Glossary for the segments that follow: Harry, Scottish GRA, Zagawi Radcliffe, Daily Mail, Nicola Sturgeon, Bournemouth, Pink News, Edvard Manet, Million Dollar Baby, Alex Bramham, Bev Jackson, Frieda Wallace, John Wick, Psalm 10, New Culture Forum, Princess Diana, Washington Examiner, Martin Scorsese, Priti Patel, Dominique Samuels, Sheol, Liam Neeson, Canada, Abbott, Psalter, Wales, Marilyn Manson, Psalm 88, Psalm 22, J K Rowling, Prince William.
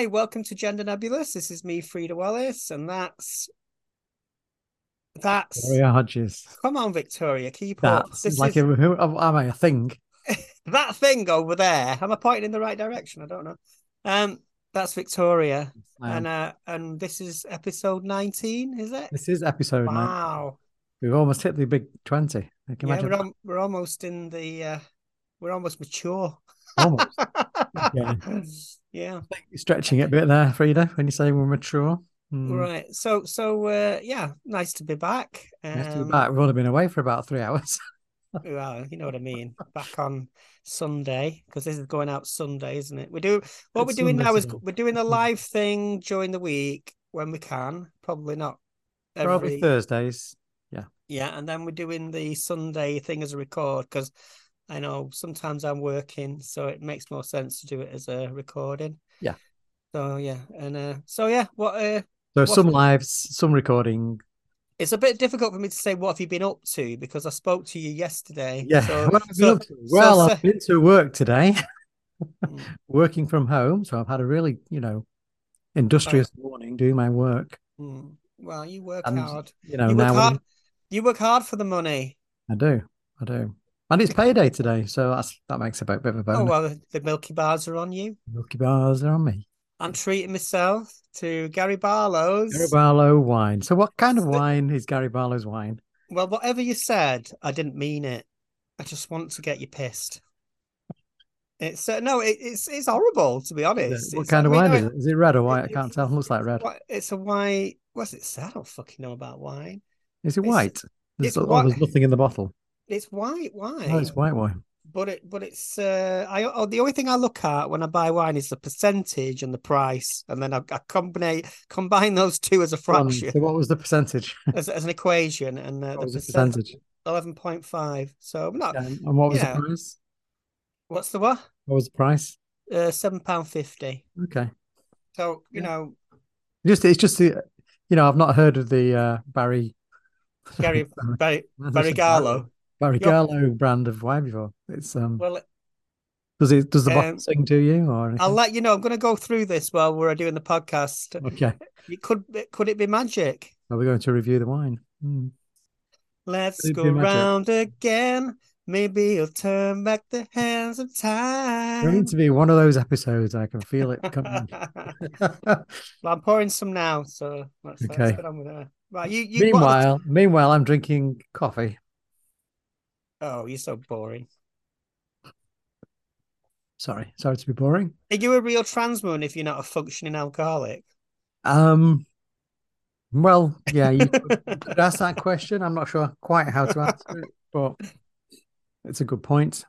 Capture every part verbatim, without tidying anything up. Hi, welcome to Gender Nebulous. This is me, Frieda Wallace, and that's that's Victoria Hodges. Come on, Victoria, keep up. This like is... a, who am I? A thing. That thing over there. Am I pointing in the right direction? I don't know. Um, that's Victoria, um, and uh, and this is episode nineteen, is it? This is episode. Wow, nine. We've almost hit the big twenty. I can yeah, imagine. We're, al- we're almost in the. Uh, we're almost mature. Almost. Yeah. Yeah. You're stretching it a bit there, Frieda, when you say we're mature. Mm. Right. So, so uh, yeah, nice to be back. Um, nice to be back. We've only been away for about three hours. Well, you know what I mean. Back on Sunday, because this is going out Sunday, isn't it? We do what it's we're doing Sunday, now is we're doing a live thing during the week when we can. Probably not. Every... Probably Thursdays. Yeah. Yeah, and then we're doing the Sunday thing as a record because. I know sometimes I'm working, so it makes more sense to do it as a recording. Yeah. So yeah, and uh, so yeah, what? Uh, so some the... lives, some recording. It's a bit difficult for me to say what have you been up to because I spoke to you yesterday. Yeah. So, what have so, been up to? Well, so... I've been to work today, working from home. So I've had a really, you know, industrious oh. morning doing my work. Mm. Well, you work and, hard. You know, you work hard. We... you work hard for the money. I do. I do. And it's payday today, so that's, that makes a bit of a bonus. Oh, well, the Milky Bars are on you. Milky Bars are on me. I'm treating myself to Gary Barlow's. Gary Barlow wine. So what kind of wine is Gary Barlow's wine? Well, whatever you said, I didn't mean it. I just want to get you pissed. It's uh, no, it, it's it's horrible, to be honest. What it's, kind I of mean, wine is it? Is it red or white? It, I can't tell. It looks like red. It's a white... What's it said? I don't fucking know about wine. Is it it's, white? There's, it's, oh, wh- there's nothing in the bottle. It's white wine. Oh, it's white wine. But it, but it's. Uh, I oh, the only thing I look at when I buy wine is the percentage and the price, and then I, I combine combine those two as a fraction. Um, so what was the percentage? As, as an equation, and uh, what the was percent- percentage eleven point five. So I'm not. Yeah, and what was the know. price? What's the what? What was the price? Uh, seven pound fifty. Okay. So you yeah. know, just it's just the, you know, I've not heard of the uh, Barry. Gary Barry Barry Garlow. Barry Barlow brand of wine before. It's um. Well, does it does the bottle um, sing to you or? Anything? I'll let you know. I'm going to go through this while we're doing the podcast. Okay. It could could it be magic? Are we going to review the wine? Mm. Let's go round again. Maybe you'll turn back the hands of time. Going to be one of those episodes. I can feel it coming. Well, I'm pouring some now, so let's, okay. let's get on with that. Right. You. you meanwhile, the... meanwhile, I'm drinking coffee. Oh, you're so boring. Sorry. Sorry to be boring. Are you a real trans woman if you're not a functioning alcoholic? Um. Well, yeah, you could ask that question. I'm not sure quite how to answer it, but it's a good point.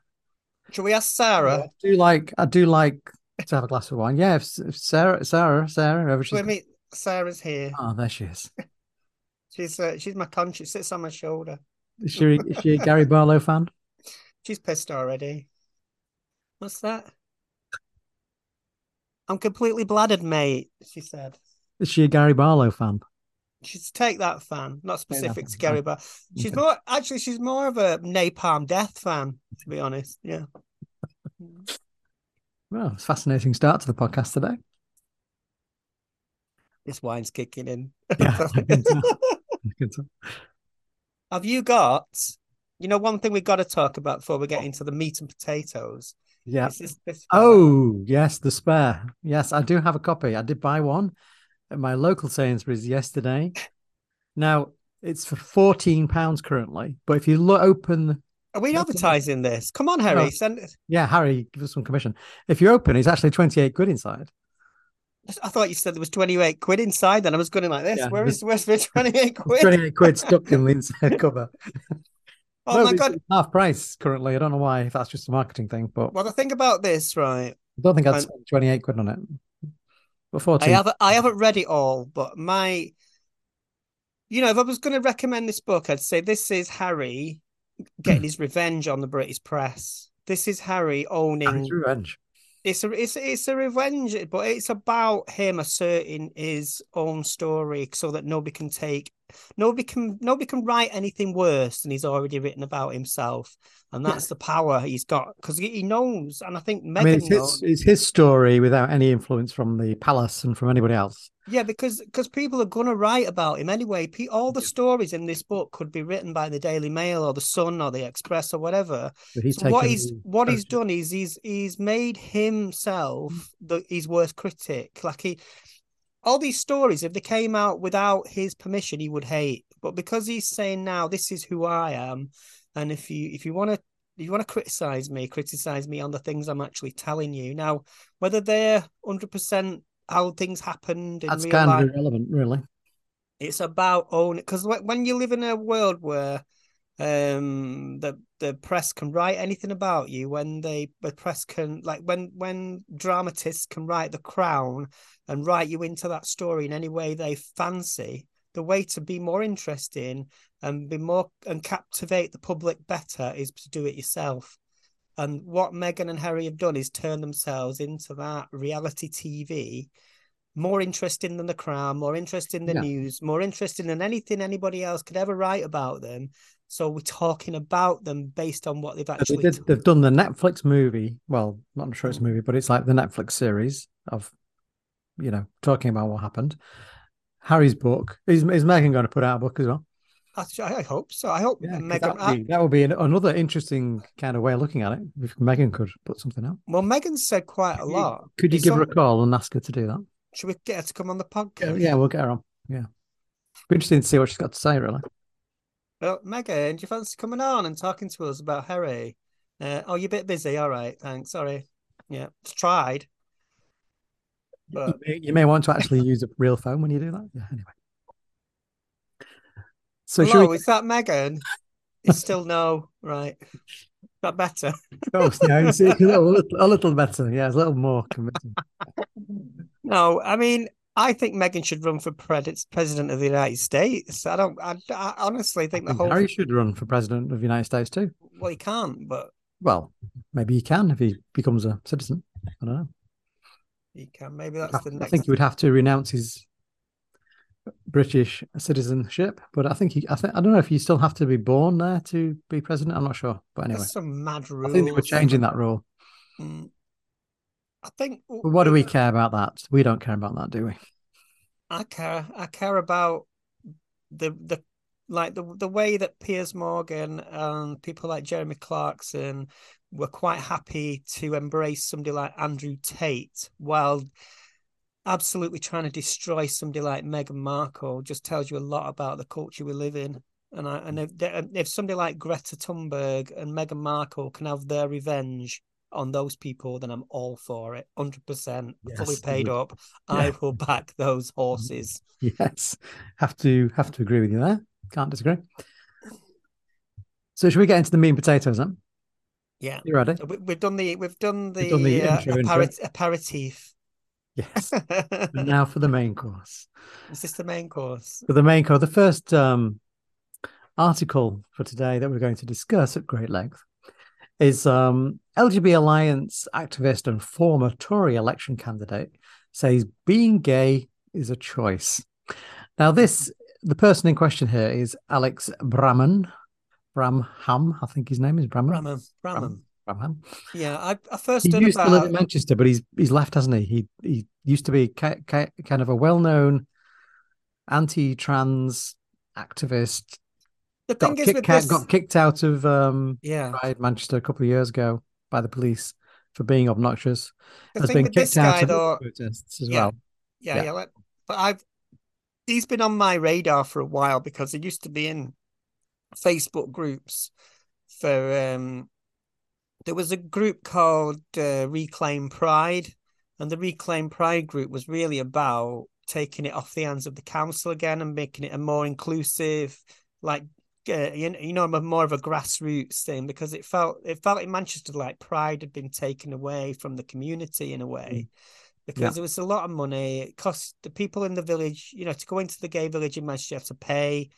Shall we ask Sarah? Yeah, I do like I do like to have a glass of wine. Yeah, if, if Sarah, Sarah, Sarah. Wait a minute, Sarah's here. Oh, there she is. she's uh, she's my conscience. Sits on my shoulder. Is she, is she a Gary Barlow fan? She's pissed already. What's that? I'm completely bladdered, mate, she said. Is she a Gary Barlow fan? She's take that fan, not specific to Gary Barlow. She's okay. more, actually, she's more of a Napalm Death fan, to be honest. Yeah. Well, it's a fascinating start to the podcast today. This wine's kicking in. Yeah, I can tell. I can tell. Have you got, you know, one thing we've got to talk about before we get into the meat and potatoes? Yeah. Is this, this oh, yes, the spare. Yes, I do have a copy. I did buy one at my local Sainsbury's yesterday. Now, it's for fourteen pounds currently, but if you look open... Are we advertising it? This? Come on, Harry. No. Send it. Yeah, Harry, give us some commission. If you open, it's actually twenty-eight quid inside. I thought you said there was twenty-eight quid inside, then I was going like this. Yeah. Where is where's the twenty-eight quid? twenty-eight quid stuck in the inside cover. Oh no, my God. It's half price currently. I don't know why, if that's just a marketing thing. But well, the thing about this, right? I don't think I'd spend twenty-eight quid on it. But fourteen. I haven't, I haven't read it all, but my, you know, if I was going to recommend this book, I'd say this is Harry getting his revenge on the British press. This is Harry owning. Harry's revenge. It's a, it's, it's a revenge, but it's about him asserting his own story so that nobody can take Nobody can nobody can write anything worse than he's already written about himself, and that's the power he's got, because he knows. And I think Meghan I mean, it's, knows. His, it's his story without any influence from the palace and from anybody else. Yeah, because because people are going to write about him anyway. All the stories in this book could be written by the Daily Mail or the Sun or the Express or whatever. But he's so what he's what he's done is he's he's made himself the his worst critic. Like he. All these stories, if they came out without his permission, he would hate. But because he's saying now, this is who I am, and if you if you want to if you want to criticize me, criticize me on the things I'm actually telling you. Now, whether they're one hundred percent how things happened in real life, that's kind of irrelevant, really. It's about owning, because when you live in a world where um, the the press can write anything about you, when they the press can like when when dramatists can write The Crown and write you into that story in any way they fancy, the way to be more interesting and be more and captivate the public better is to do it yourself. And what Meghan and Harry have done is turn themselves into that reality T V, more interesting than The Crown, more interesting than yeah. news, more interesting than anything anybody else could ever write about them. So we're talking about them based on what they've actually they did, they've done. The Netflix movie, well, not I'm sure it's a movie, but it's like the Netflix series of, you know, talking about what happened. Harry's book. Is, is Meghan going to put out a book as well? I, I hope so. I hope yeah, Meghan... That would be, that would be an, another interesting kind of way of looking at it, if Meghan could put something out. Well, Meghan said quite a lot. Could you, could you give on, her a call and ask her to do that? Should we get her to come on the podcast? Yeah, we'll get her on. Yeah. Be interesting to see what she's got to say, really. Well, Meghan, do you fancy coming on and talking to us about Harry? Uh, oh, you're a bit busy. All right, thanks. Sorry. Yeah, it's tried. But... You, may, you may want to actually use a real phone when you do that. Yeah, anyway. So Hello, we... is that Meghan? It's still no. Right. Is that better? Oh, yeah, it's a, little, a little better. Yeah, it's a little more committed. No, I mean, I think Meghan should run for president of the United States. I don't. I, I honestly think the I think whole. Harry should run for president of the United States too. Well, he can't. But well, maybe he can if he becomes a citizen. I don't know. He can. Maybe that's I, the next. I think he would have to renounce his British citizenship. But I think he. I think I don't know if you still have to be born there to be president. I'm not sure. But anyway, that's some mad rule. I think they were changing that rule. Mm. I think. But what do we care about that? We don't care about that, do we? I care. I care about the the like the the way that Piers Morgan and people like Jeremy Clarkson were quite happy to embrace somebody like Andrew Tate, while absolutely trying to destroy somebody like Meghan Markle. Just tells you a lot about the culture we live in. And I and if, if somebody like Greta Thunberg and Meghan Markle can have their revenge on those people, then I'm all for it. one hundred percent yes, fully paid up. Yeah. I will back those horses. Yes. Have to have to agree with you there. Can't disagree. So should we get into the meat and potatoes then? Yeah. You ready? We've done the we've done the, we've done the uh, intro, apparit- intro. aperitif. Yes. And now for the main course. Is this the main course? For the main course. The first um, article for today that we're going to discuss at great length is um, L G B Alliance activist and former Tory election candidate says being gay is a choice. Now, this the person in question here is Alex Bramham. Bramham, I think his name is Bramham. Bramham. Bramham. Bramham. Yeah, I, I first he used about... to live in Manchester, but he's he's left, hasn't he? He he used to be ca- ca- kind of a well-known anti-trans activist. The got, thing kicked is out, this... got kicked out of um, yeah. Pride Manchester a couple of years ago by the police for being obnoxious. The Has been kicked out of though... protests as yeah. well. Yeah, yeah, yeah. Like, but I've he's been on my radar for a while because he used to be in Facebook groups for. Um, there was a group called uh, Reclaim Pride, and the Reclaim Pride group was really about taking it off the hands of the council again and making it a more inclusive, like. Uh, you, you know, more of a grassroots thing, because it felt it felt in Manchester like pride had been taken away from the community in a way, because yeah. there was a lot of money. It cost the people in the village, you know, to go into the gay village in Manchester, you have to pay.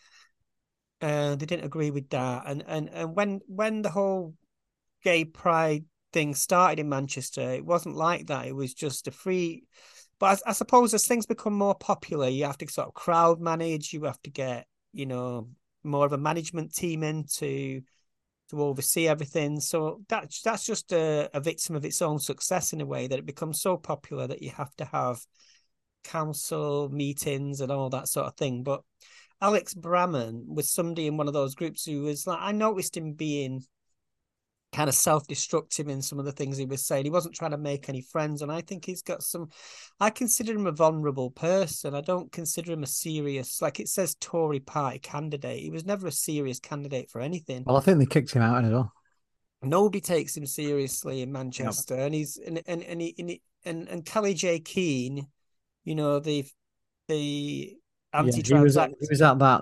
Uh, they didn't agree with that, and and and when when the whole gay pride thing started in Manchester, it wasn't like that. It was just a free. But I, I suppose as things become more popular, you have to sort of crowd manage. You have to get you know, more of a management team in to to oversee everything. So that that's just a, a victim of its own success in a way, that it becomes so popular that you have to have council meetings and all that sort of thing. But Alex Bramham was somebody in one of those groups who was like, I noticed him being kind of self-destructive in some of the things he was saying. He wasn't trying to make any friends, and I think he's got some, I consider him a vulnerable person. I don't consider him a serious, like it says, Tory party candidate. He was never a serious candidate for anything. Well, I think they kicked him out in it all. Nobody takes him seriously in Manchester. Yep. And he's and and and he, and, he, and and Kellie-Jay Keen, you know, the the anti-trans yeah, he, was at, he was at that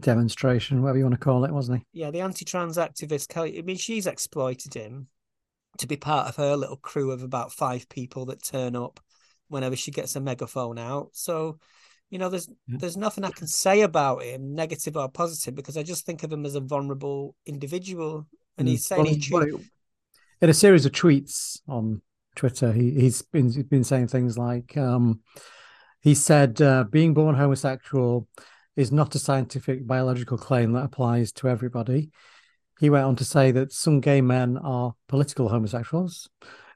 demonstration, whatever you want to call it, wasn't he? Yeah, the anti-trans activist, Kelly, I mean, she's exploited him to be part of her little crew of about five people that turn up whenever she gets a megaphone out. So, you know, there's yeah. there's nothing I can say about him, negative or positive, because I just think of him as a vulnerable individual. And mm. he's saying... Well, he well, in a series of tweets on Twitter, he, he's, been, he's been saying things like... Um, He said, uh, being born homosexual is not a scientific biological claim that applies to everybody. He went on to say that some gay men are political homosexuals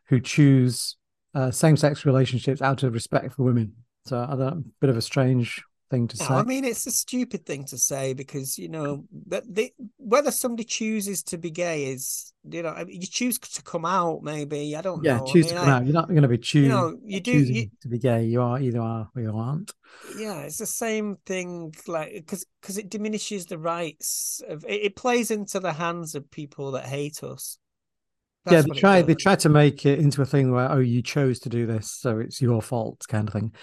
who choose uh, same-sex relationships out of respect for women. So a bit of a strange thing to say. I mean, it's a stupid thing to say, because, you know, that they, whether somebody chooses to be gay is, you know, you choose to come out, maybe. I don't yeah, know. Yeah, choose I mean, to come I, out. You're not going to be choosing, you know, you do, choosing you, to be gay. You are either are or you aren't. Yeah, it's the same thing, like, because because it diminishes the rights of it, it plays into the hands of people that hate us. That's yeah, they try they try to make it into a thing where, oh, you chose to do this, so it's your fault, kind of thing.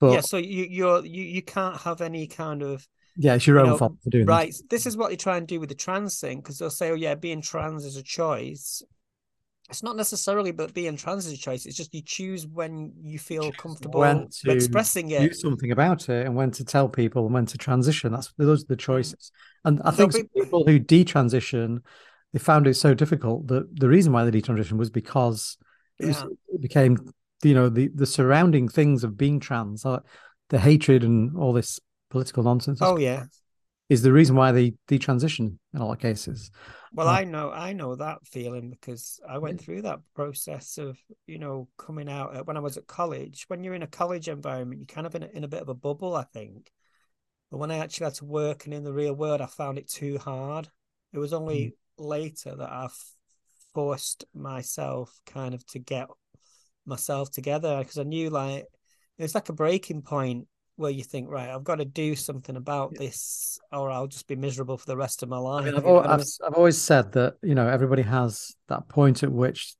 But, yeah, so you you're you you can't have any kind of yeah, it's your own you know, fault for doing right. This. this is what they try and do with the trans thing, because they'll say, oh yeah, being trans is a choice. It's not necessarily, but being trans is a choice. It's just you choose when you feel choose comfortable when to expressing it, do something about it, and when to tell people, and when to transition. That's those are the choices. And I think some people who detransition, they found it so difficult that the reason why they detransition was because it, was, yeah. it became. You know, the, the surrounding things of being trans, like the hatred and all this political nonsense. Oh, yeah. Is the reason why they detransition in a lot of cases. Well, uh, I know I know that feeling, because I went through that process of, you know, coming out at, when I was at college. When you're in a college environment, you're kind of in a, in a bit of a bubble, I think. But when I actually had to work and in the real world, I found it too hard. It was only mm. later that I forced myself kind of to get myself together, because I knew, like, it's like a breaking point where you think, right, I've got to do something about yeah. this, or I'll just be miserable for the rest of my life. I mean, I've, you know, I've, I've always said that, you know, everybody has that point at which,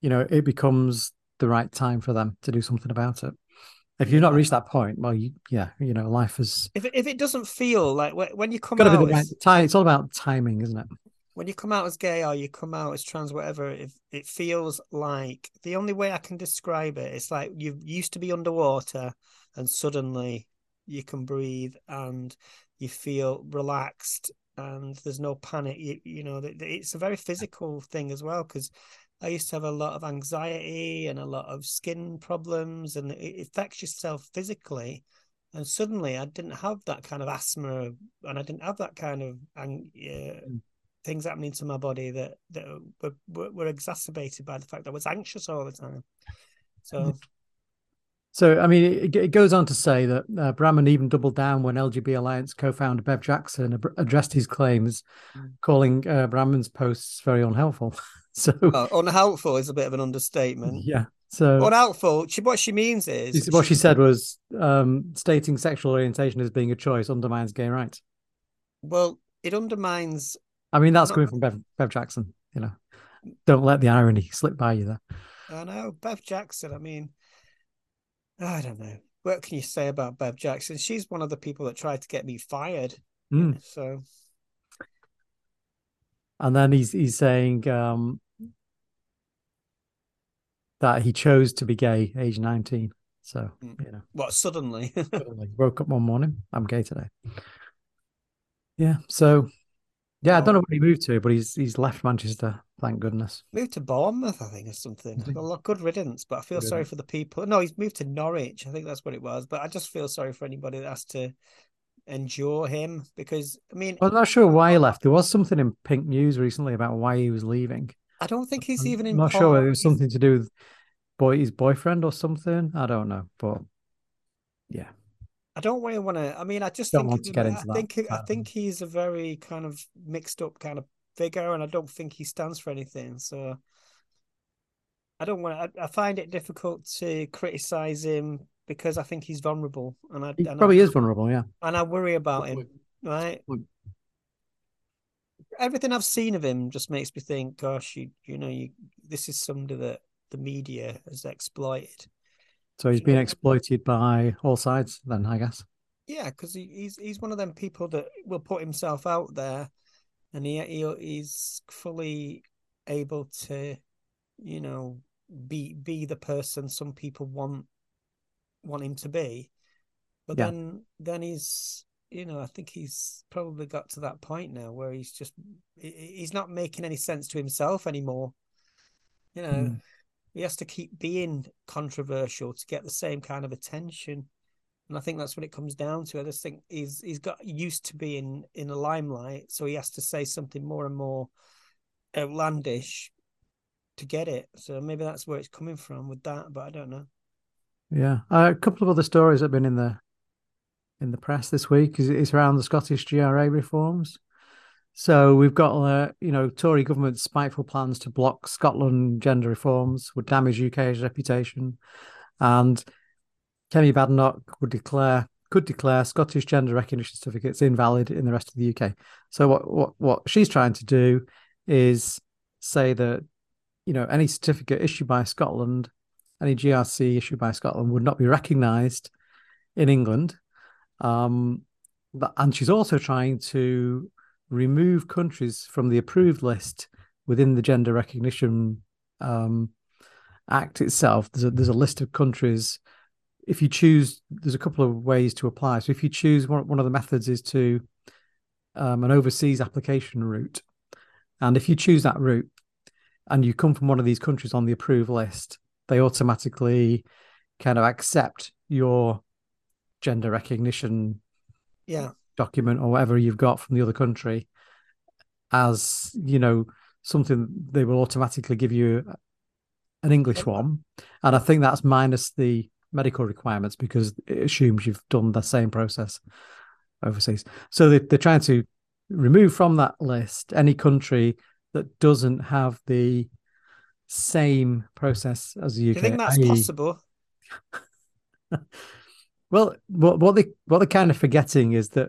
you know, it becomes the right time for them to do something about it. If you've not reached that point, well, you, yeah, you know, life is... If, if it doesn't feel like when you come out... Gotta be the right time. It's all about timing, isn't it? When you come out as gay or you come out as trans, whatever, if it feels like, the only way I can describe it, it's like you used to be underwater and suddenly you can breathe and you feel relaxed and there's no panic. You, you know, it's a very physical thing as well, because I used to have a lot of anxiety and a lot of skin problems, and it affects yourself physically. And suddenly I didn't have that kind of asthma, and I didn't have that kind of... Uh, things happening to my body that, that were, were exacerbated by the fact that I was anxious all the time. So, so I mean, it, it goes on to say that uh, Bramham even doubled down when L G B Alliance co-founder Bev Jackson ab- addressed his claims, mm. calling uh, Bramham's posts very unhelpful. So well, unhelpful is a bit of an understatement. Yeah. So unhelpful. She, what she means is... She, what she said was um, stating sexual orientation as being a choice undermines gay rights. Well, it undermines... I mean, that's coming from Bev, Bev Jackson, you know. Don't let the irony slip by you there. I know, Bev Jackson, I mean, I don't know. What can you say about Bev Jackson? She's one of the people that tried to get me fired. Mm. So, and then he's he's saying um, that he chose to be gay at age nineteen. So, mm. you know. What, suddenly? suddenly? Woke up one morning, I'm gay today. Yeah, so... Yeah, I don't know where he moved to, but he's he's left Manchester, thank goodness. Moved to Bournemouth, I think, or something. Well, good riddance, but I feel good sorry for the people. No, he's moved to Norwich, I think that's what it was. But I just feel sorry for anybody that has to endure him, because I mean, I'm not sure why he left. There was something in Pink News recently about why he was leaving. I don't think he's I'm even in. I'm not sure whether it was something to do with boy his boyfriend or something. I don't know, but yeah, I don't really want to. I mean, I just don't think, want to get into I that. Think, I think he's a very kind of mixed up kind of figure, and I don't think he stands for anything. So I don't want to. I, I find it difficult to criticize him, because I think he's vulnerable, and I he and probably I, is vulnerable, yeah. And I worry about him, right? Everything I've seen of him just makes me think, gosh, you you know, you this is somebody that the media has exploited. So he's been exploited by all sides, then, I guess. Yeah, because he, he's he's one of them people that will put himself out there, and he, he he's fully able to, you know, be be the person some people want. want him to be, but yeah. then then he's, you know, I think he's probably got to that point now where he's just he's not making any sense to himself anymore, you know. mm. He has to keep being controversial to get the same kind of attention, and I think that's what it comes down to. I just think he's he's got used to being in the limelight, so he has to say something more and more outlandish to get it. So maybe that's where it's coming from with that, but I don't know. Yeah, uh, a couple of other stories that have been in the in the press this week is it's around the Scottish G R A reforms. So we've got, uh, you know, Tory government's spiteful plans to block Scotland gender reforms would damage U K's reputation, and Kemi Badenoch would declare could declare Scottish gender recognition certificates invalid in the rest of the U K. So what what what she's trying to do is say that, you know, any certificate issued by Scotland. Any G R C issued by Scotland would not be recognised in England. Um, but, and she's also trying to remove countries from the approved list within the Gender Recognition um, Act itself. There's a, there's a list of countries. If you choose, there's a couple of ways to apply. So if you choose, one, one of the methods is to um, an overseas application route. And if you choose that route and you come from one of these countries on the approved list, they automatically kind of accept your gender recognition yeah. document or whatever you've got from the other country as, you know, something they will automatically give you an English one. And I think that's minus the medical requirements, because it assumes you've done the same process overseas. So they, they're trying to remove from that list any country that doesn't have the same process as the U K. Do you think that's I E possible? Well, what, what they what they're kind of forgetting is that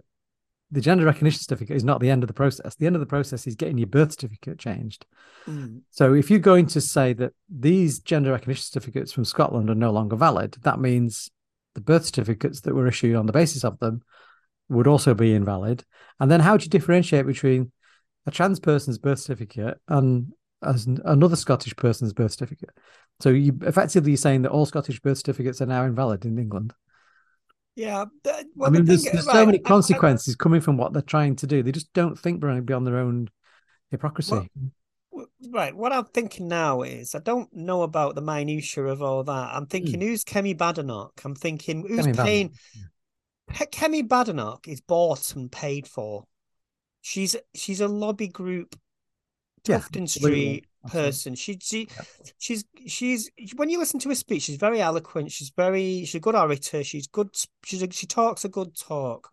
the gender recognition certificate is not the end of the process. The end of the process is getting your birth certificate changed. Mm. So if you're going to say that these gender recognition certificates from Scotland are no longer valid, that means the birth certificates that were issued on the basis of them would also be invalid. And then how do you differentiate between a trans person's birth certificate and as another Scottish person's birth certificate? So you effectively saying that all Scottish birth certificates are now invalid in England. Yeah. That, well, I mean, the there's, thing, there's right, so many consequences I, I, coming from what they're trying to do. They just don't think beyond their own hypocrisy. Well, right. What I'm thinking now is I don't know about the minutiae of all that. I'm thinking, mm. who's Kemi Badenoch? I'm thinking, who's Kemi paying? Badenoch. Kemi Badenoch is bought and paid for. She's she's a lobby group Tufton yeah, Street person. She she yeah. she's she's when you listen to her speech, she's very eloquent. She's very she's a good orator. She's good. She's a, she talks a good talk.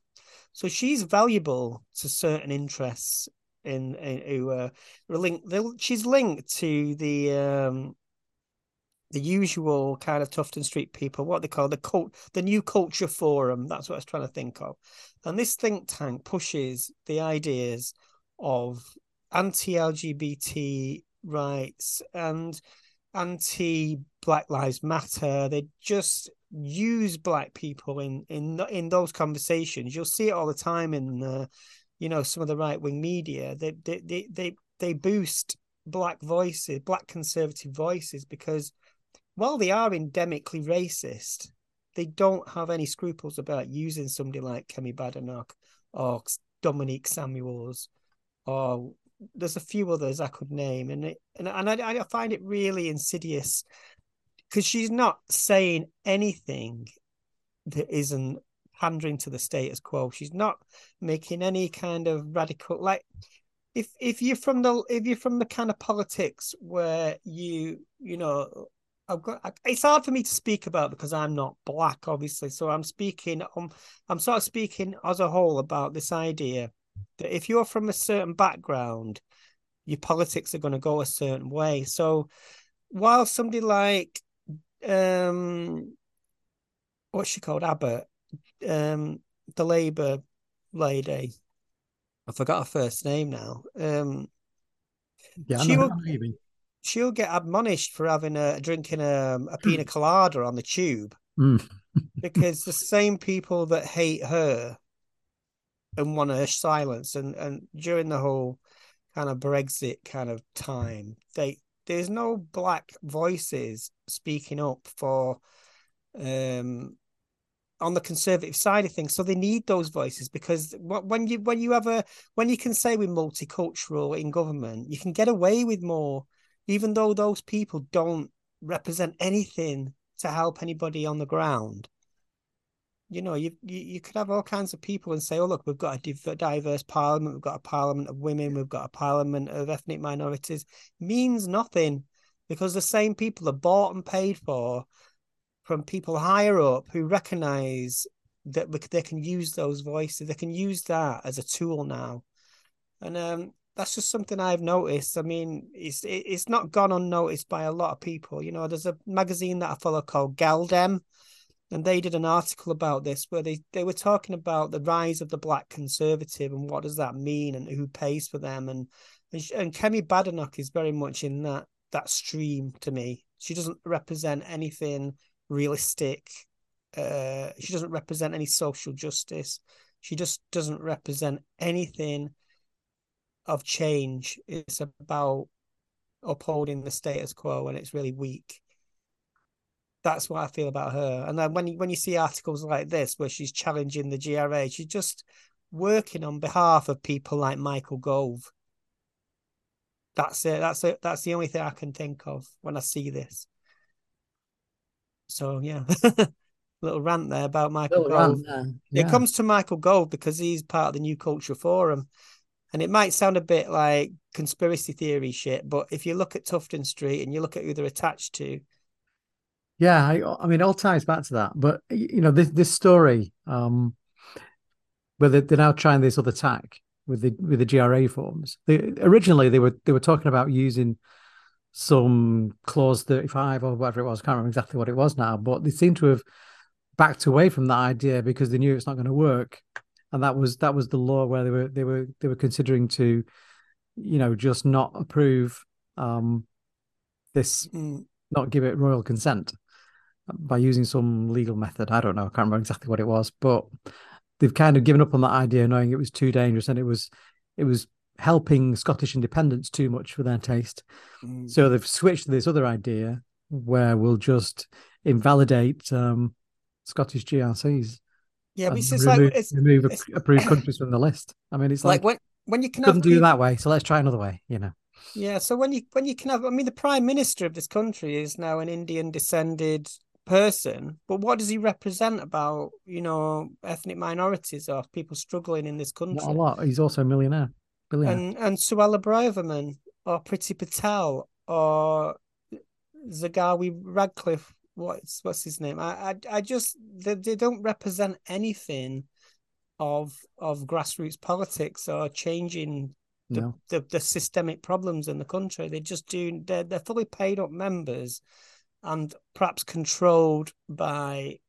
So she's valuable to certain interests in, in who uh, are linked. She's linked to the um, the usual kind of Tufton Street people. What they call the cult, the New Culture Forum. That's what I was trying to think of. And this think tank pushes the ideas of anti-L G B T rights and anti-Black Lives Matter. They just use Black people in in in those conversations. You'll see it all the time in, uh, you know, some of the right-wing media. They they they they, they boost Black voices, Black conservative voices, because while they are endemically racist, they don't have any scruples about using somebody like Kemi Badenoch or Dominique Samuels. Or there's a few others I could name, and it, and and I, I find it really insidious, because she's not saying anything that isn't pandering to the status quo. She's not making any kind of radical, like, if if you're from the if you're from the kind of politics where you you know, I've got, it's hard for me to speak about because I'm not black, obviously. So I'm speaking, I'm, I'm sort of speaking as a whole about this idea that if you're from a certain background, your politics are going to go a certain way. So while somebody like, um, what's she called, Abbott, um, the Labour lady, I forgot her first name now. Um, yeah, she will, maybe. She'll get admonished for having a drinking a, a pina colada on the tube mm. because the same people that hate her and want her silence, and, and during the whole kind of Brexit kind of time, they there's no black voices speaking up for um on the conservative side of things. So they need those voices, because when you when you have a when you can say we're multicultural in government, you can get away with more, even though those people don't represent anything to help anybody on the ground. You know, you, you you could have all kinds of people and say, oh, look, we've got a diverse parliament, we've got a parliament of women, we've got a parliament of ethnic minorities. Means nothing, because the same people are bought and paid for from people higher up who recognise that they can use those voices. They can use that as a tool now. And um, that's just something I've noticed. I mean, it's it's not gone unnoticed by a lot of people. You know, there's a magazine that I follow called Gal Dem, and they did an article about this where they, they were talking about the rise of the black conservative and what does that mean and who pays for them. And and, and Kemi Badenoch is very much in that that stream to me. She doesn't represent anything realistic. Uh, she doesn't represent any social justice. She just doesn't represent anything of change. It's about upholding the status quo, and it's really weak. That's what I feel about her. And then when you, when you see articles like this where she's challenging the G R A, she's just working on behalf of people like Michael Gove. That's it. That's it. That's the only thing I can think of when I see this. So yeah, little rant there about Michael little Gove. Rant, yeah. It comes to Michael Gove because he's part of the New Culture Forum, and it might sound a bit like conspiracy theory shit, but if you look at Tufton Street and you look at who they're attached to. Yeah, I, I mean, it all ties back to that. But, you know, this this story um, where they're, they're now trying this other tack with the with the G R A forms. They, originally, they were they were talking about using some clause thirty-five or whatever it was. I can't remember exactly what it was now. But they seem to have backed away from that idea because they knew it's not going to work. And that was that was the law where they were they were they were considering to, you know, just not approve um, this, not give it royal consent, by using some legal method. I don't know. I can't remember exactly what it was, but they've kind of given up on that idea, knowing it was too dangerous and it was it was helping Scottish independence too much for their taste. Mm. So they've switched to this other idea where we'll just invalidate um, Scottish G R Cs. Yeah, but it's just remove, like it's, remove it's, approved countries from the list. I mean, it's like, like when when you can have, do it that way, so let's try another way. You know. Yeah, so when you when you can have, I mean, the prime minister of this country is now an Indian descended person, but what does he represent about, you know, ethnic minorities or people struggling in this country? Not a lot. He's also a millionaire, billionaire. And and Suella Braverman or Priti Patel or Zagawi Radcliffe, what's what's his name? I I, I just they, they don't represent anything of of grassroots politics or changing. The, no. the the systemic problems in the country. They just do. They're, they're fully paid up members, and perhaps controlled by,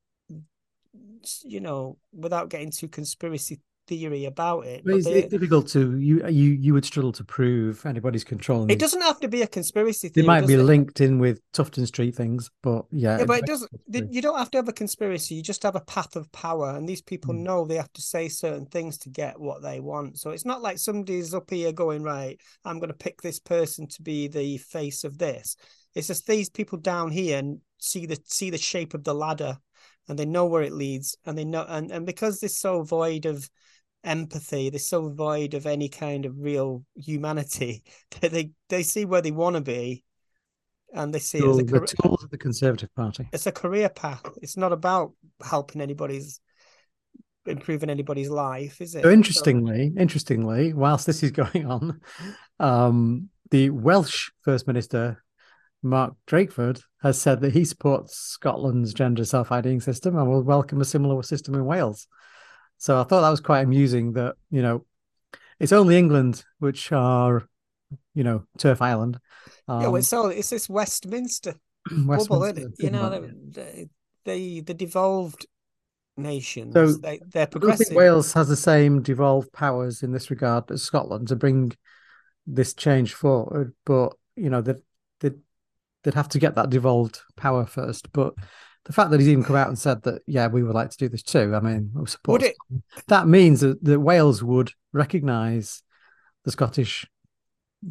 you know, without getting too conspiracy theory about it. But but it's, they, it's difficult to you you you would struggle to prove anybody's controlling. It doesn't have to be a conspiracy theory. It might be it? linked in with Tufton Street things, but yeah. Yeah, but it doesn't. You don't have to have a conspiracy. You just have a path of power, and these people mm. know they have to say certain things to get what they want. So it's not like somebody's up here going, right, I'm going to pick this person to be the face of this. It's just these people down here and see the see the shape of the ladder, and they know where it leads, and they know, and and because they're so void of empathy, they're so void of any kind of real humanity that they they see where they want to be, and they see so it as a the tools of the Conservative Party. It's a career path. It's not about helping anybody's improving anybody's life, is it? So interestingly, so, interestingly, whilst this is going on, um, the Welsh First Minister, Mark Drakeford, has said that he supports Scotland's gender self-IDing system and will welcome a similar system in Wales. So I thought that was quite amusing that, you know, it's only England, which are, you know, Turf Island. Um, yeah, well, it's, all, it's this Westminster bubble, isn't it? You know, the, the, the devolved nations, so they, they're progressive. I think Wales has the same devolved powers in this regard as Scotland to bring this change forward, but, you know, they'd, they'd, they'd have to get that devolved power first, but... The fact that he's even come out and said that, yeah, we would like to do this too. I mean, I suppose it... that means that, that Wales would recognise the Scottish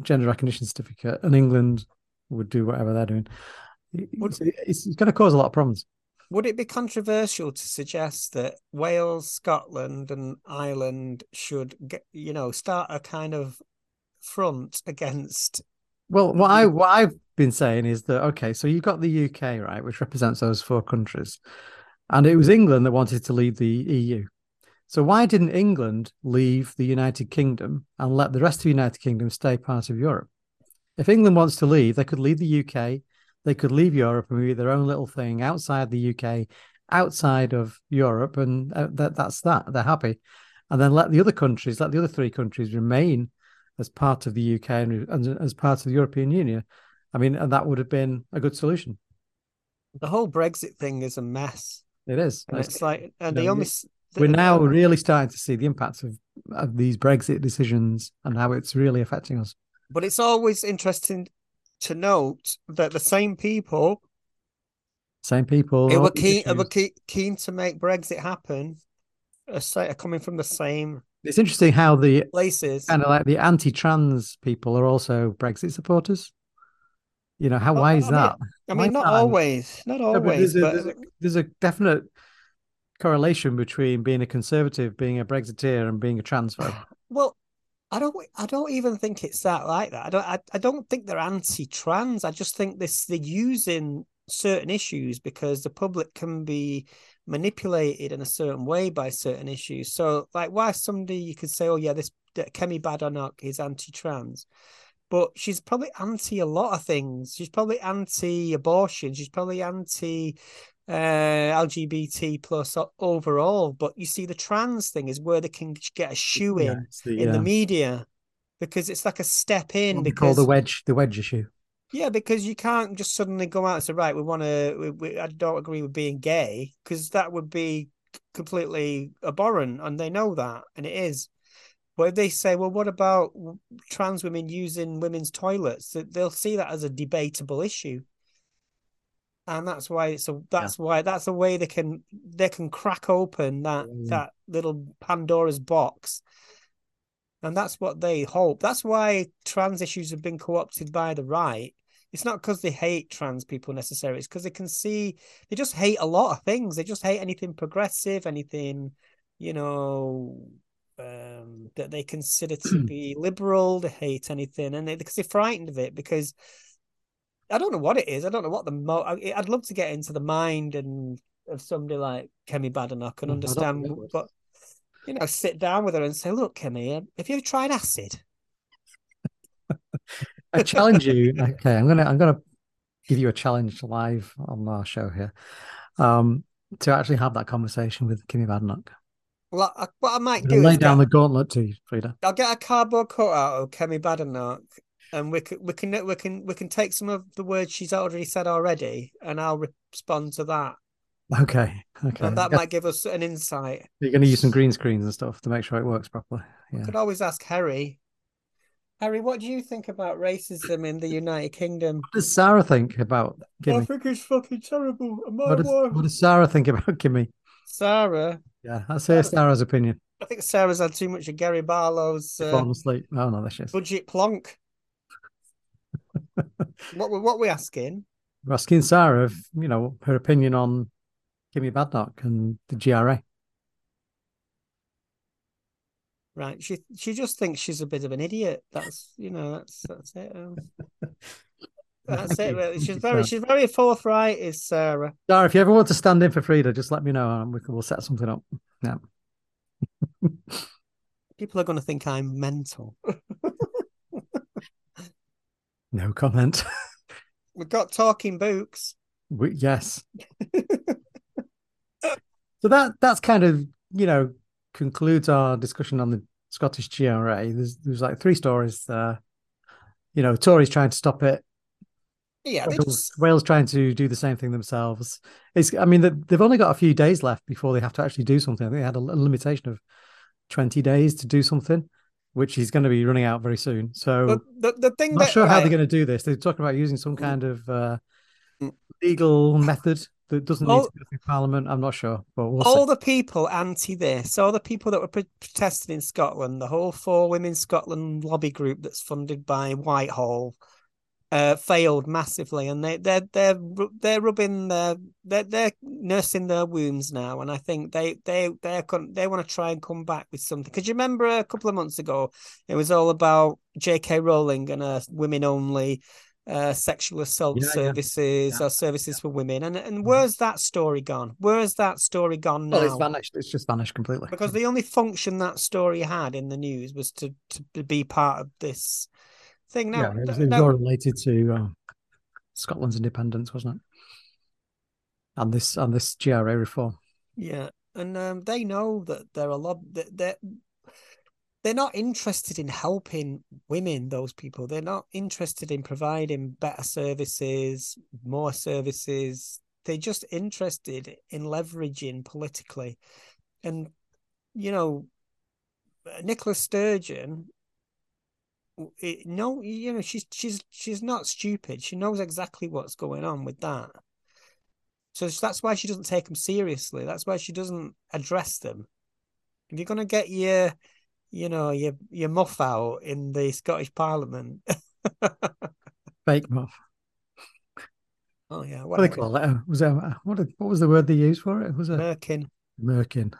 gender recognition certificate, and England would do whatever they're doing. Would... It's, it's going to cause a lot of problems. Would it be controversial to suggest that Wales, Scotland, and Ireland should, get, you know, start a kind of front against? Well, what I what I've been saying is that, okay, so you've got the U K, right, which represents those four countries, and it was England that wanted to leave the E U. So why didn't England leave the United Kingdom and let the rest of the United Kingdom stay part of Europe? If England wants to leave, they could leave the U K, they could leave Europe and do their own little thing outside the U K, outside of Europe, and that that's that. They're happy, and then let the other countries, let the other three countries remain as part of the U K and as part of the European Union. I mean, and that would have been a good solution. The whole Brexit thing is a mess. It is. And it's, it's like, and you know, the only we're now really starting to see the impacts of, of these Brexit decisions and how it's really affecting us. But it's always interesting to note that the same people, same people, who were keen, were keen, keen to make Brexit happen, are, are coming from the same. It's interesting how the places kind of like the anti-trans people are also Brexit supporters. You know, how oh, why is I that? Mean, I mean, not always, not always. No, but there's, but... A, there's, a, there's a definite correlation between being a conservative, being a Brexiteer, and being a transphobe. Well, I don't, I don't even think it's that like that. I don't, I, I don't think they're anti-trans. I just think this they're using certain issues because the public can be manipulated in a certain way by certain issues. So, like, why somebody you could say, oh yeah, this Kemi Badenoch is anti-trans, but she's probably anti a lot of things. She's probably anti-abortion. She's probably anti uh, L G B T plus overall. But you see, the trans thing is where they can get a shoe in yeah, the, in yeah. the media because it's like a step in. What because we call the wedge, the wedge issue. Yeah, because you can't just suddenly go out and say, right, we want to. I don't agree with being gay because that would be completely abhorrent, and they know that, and it is. But if they say, well, what about trans women using women's toilets? They'll see that as a debatable issue, and that's why it's a. That's yeah. why that's the way they can they can crack open that mm. that little Pandora's box, and that's what they hope. That's why trans issues have been co-opted by the right. It's not because they hate trans people necessarily. It's because they can see they just hate a lot of things. They just hate anything progressive, anything, you know. Um, that they consider to be liberal, they hate anything, and they because they're frightened of it. Because I don't know what it is. I don't know what the mo. I, I'd love to get into the mind and of somebody like Kemi Badenoch and understand, but you know, sit down with her and say, "Look, Kemi, have you ever tried acid?" I challenge you. Okay, I'm gonna I'm gonna give you a challenge live on our show here um, to actually have that conversation with Kemi Badenoch. Well, I, what I might do lay is down get, the gauntlet to you, Frieda. I'll get a cardboard cutout of Kemi Badenoch, and we can we can we can we can take some of the words she's already said already, and I'll respond to that. Okay, okay. And that yeah. might give us an insight. You're going to use some green screens and stuff to make sure it works properly. Yeah. I could always ask Harry. Harry, what do you think about racism in the United Kingdom? What does Sarah think about Kimmy? I think it's fucking terrible. What does, what does Sarah think about Kimmy? Sarah. Yeah, I'd say Sarah's opinion. I think Sarah's had too much of Gary Barlow's uh, asleep. Oh, no, that's just... budget plonk. what, what are we asking? We're asking Sarah, if, you know, her opinion on Kemi Badenoch and the G R A. Right, she she just thinks she's a bit of an idiot. That's, you know, that's that's it. That's it. Really. She's very, she's very forthright, is Sarah. Sarah, if you ever want to stand in for Frieda, just let me know, and we can, we'll set something up. Yeah. People are going to think I'm mental. No comment. We've got talking books. We, yes. So that that's kind of, you know, concludes our discussion on the Scottish G R A. There's, there's like three stories there. You know, Tories trying to stop it. Yeah, Wales, just... Wales trying to do the same thing themselves. It's, I mean, they've only got a few days left before they have to actually do something. I think they had a limitation of twenty days to do something, which is going to be running out very soon. So the, the, the thing I'm not that, sure how like, they're going to do this. They're talking about using some kind of uh, legal method that doesn't all, need to go through Parliament. I'm not sure. But we'll all see. The people anti this, all the people that were protesting in Scotland, the whole For Women Scotland lobby group that's funded by Whitehall, Uh, failed massively, and they they're they're they're rubbing their they're they're nursing their wounds now, and I think they they they they want to try and come back with something. Because you remember a couple of months ago, it was all about J K Rowling and her women only uh, sexual assault yeah, services yeah. Yeah. or services yeah. for women, and and where's that story gone? Where's that story gone now? Well, it's vanished. It's just vanished completely. Because the only function that story had in the news was to to be part of this thing now. Yeah, it was, it was no. all related to uh, Scotland's independence, wasn't it? And this and this G R A reform. Yeah, and um, they know that they're a lot. They're they're not interested in helping women. Those people, they're not interested in providing better services, more services. They're just interested in leveraging politically, and you know, Nicola Sturgeon. It, no, you know, she's she's she's not stupid. She knows exactly what's going on with that. So that's why she doesn't take them seriously. That's why she doesn't address them. If you're gonna get your, you know, your your muff out in the Scottish Parliament, fake muff. Oh yeah, what, what do they call it? Was it, what what was the word they used for it? Was it merkin? Merkin.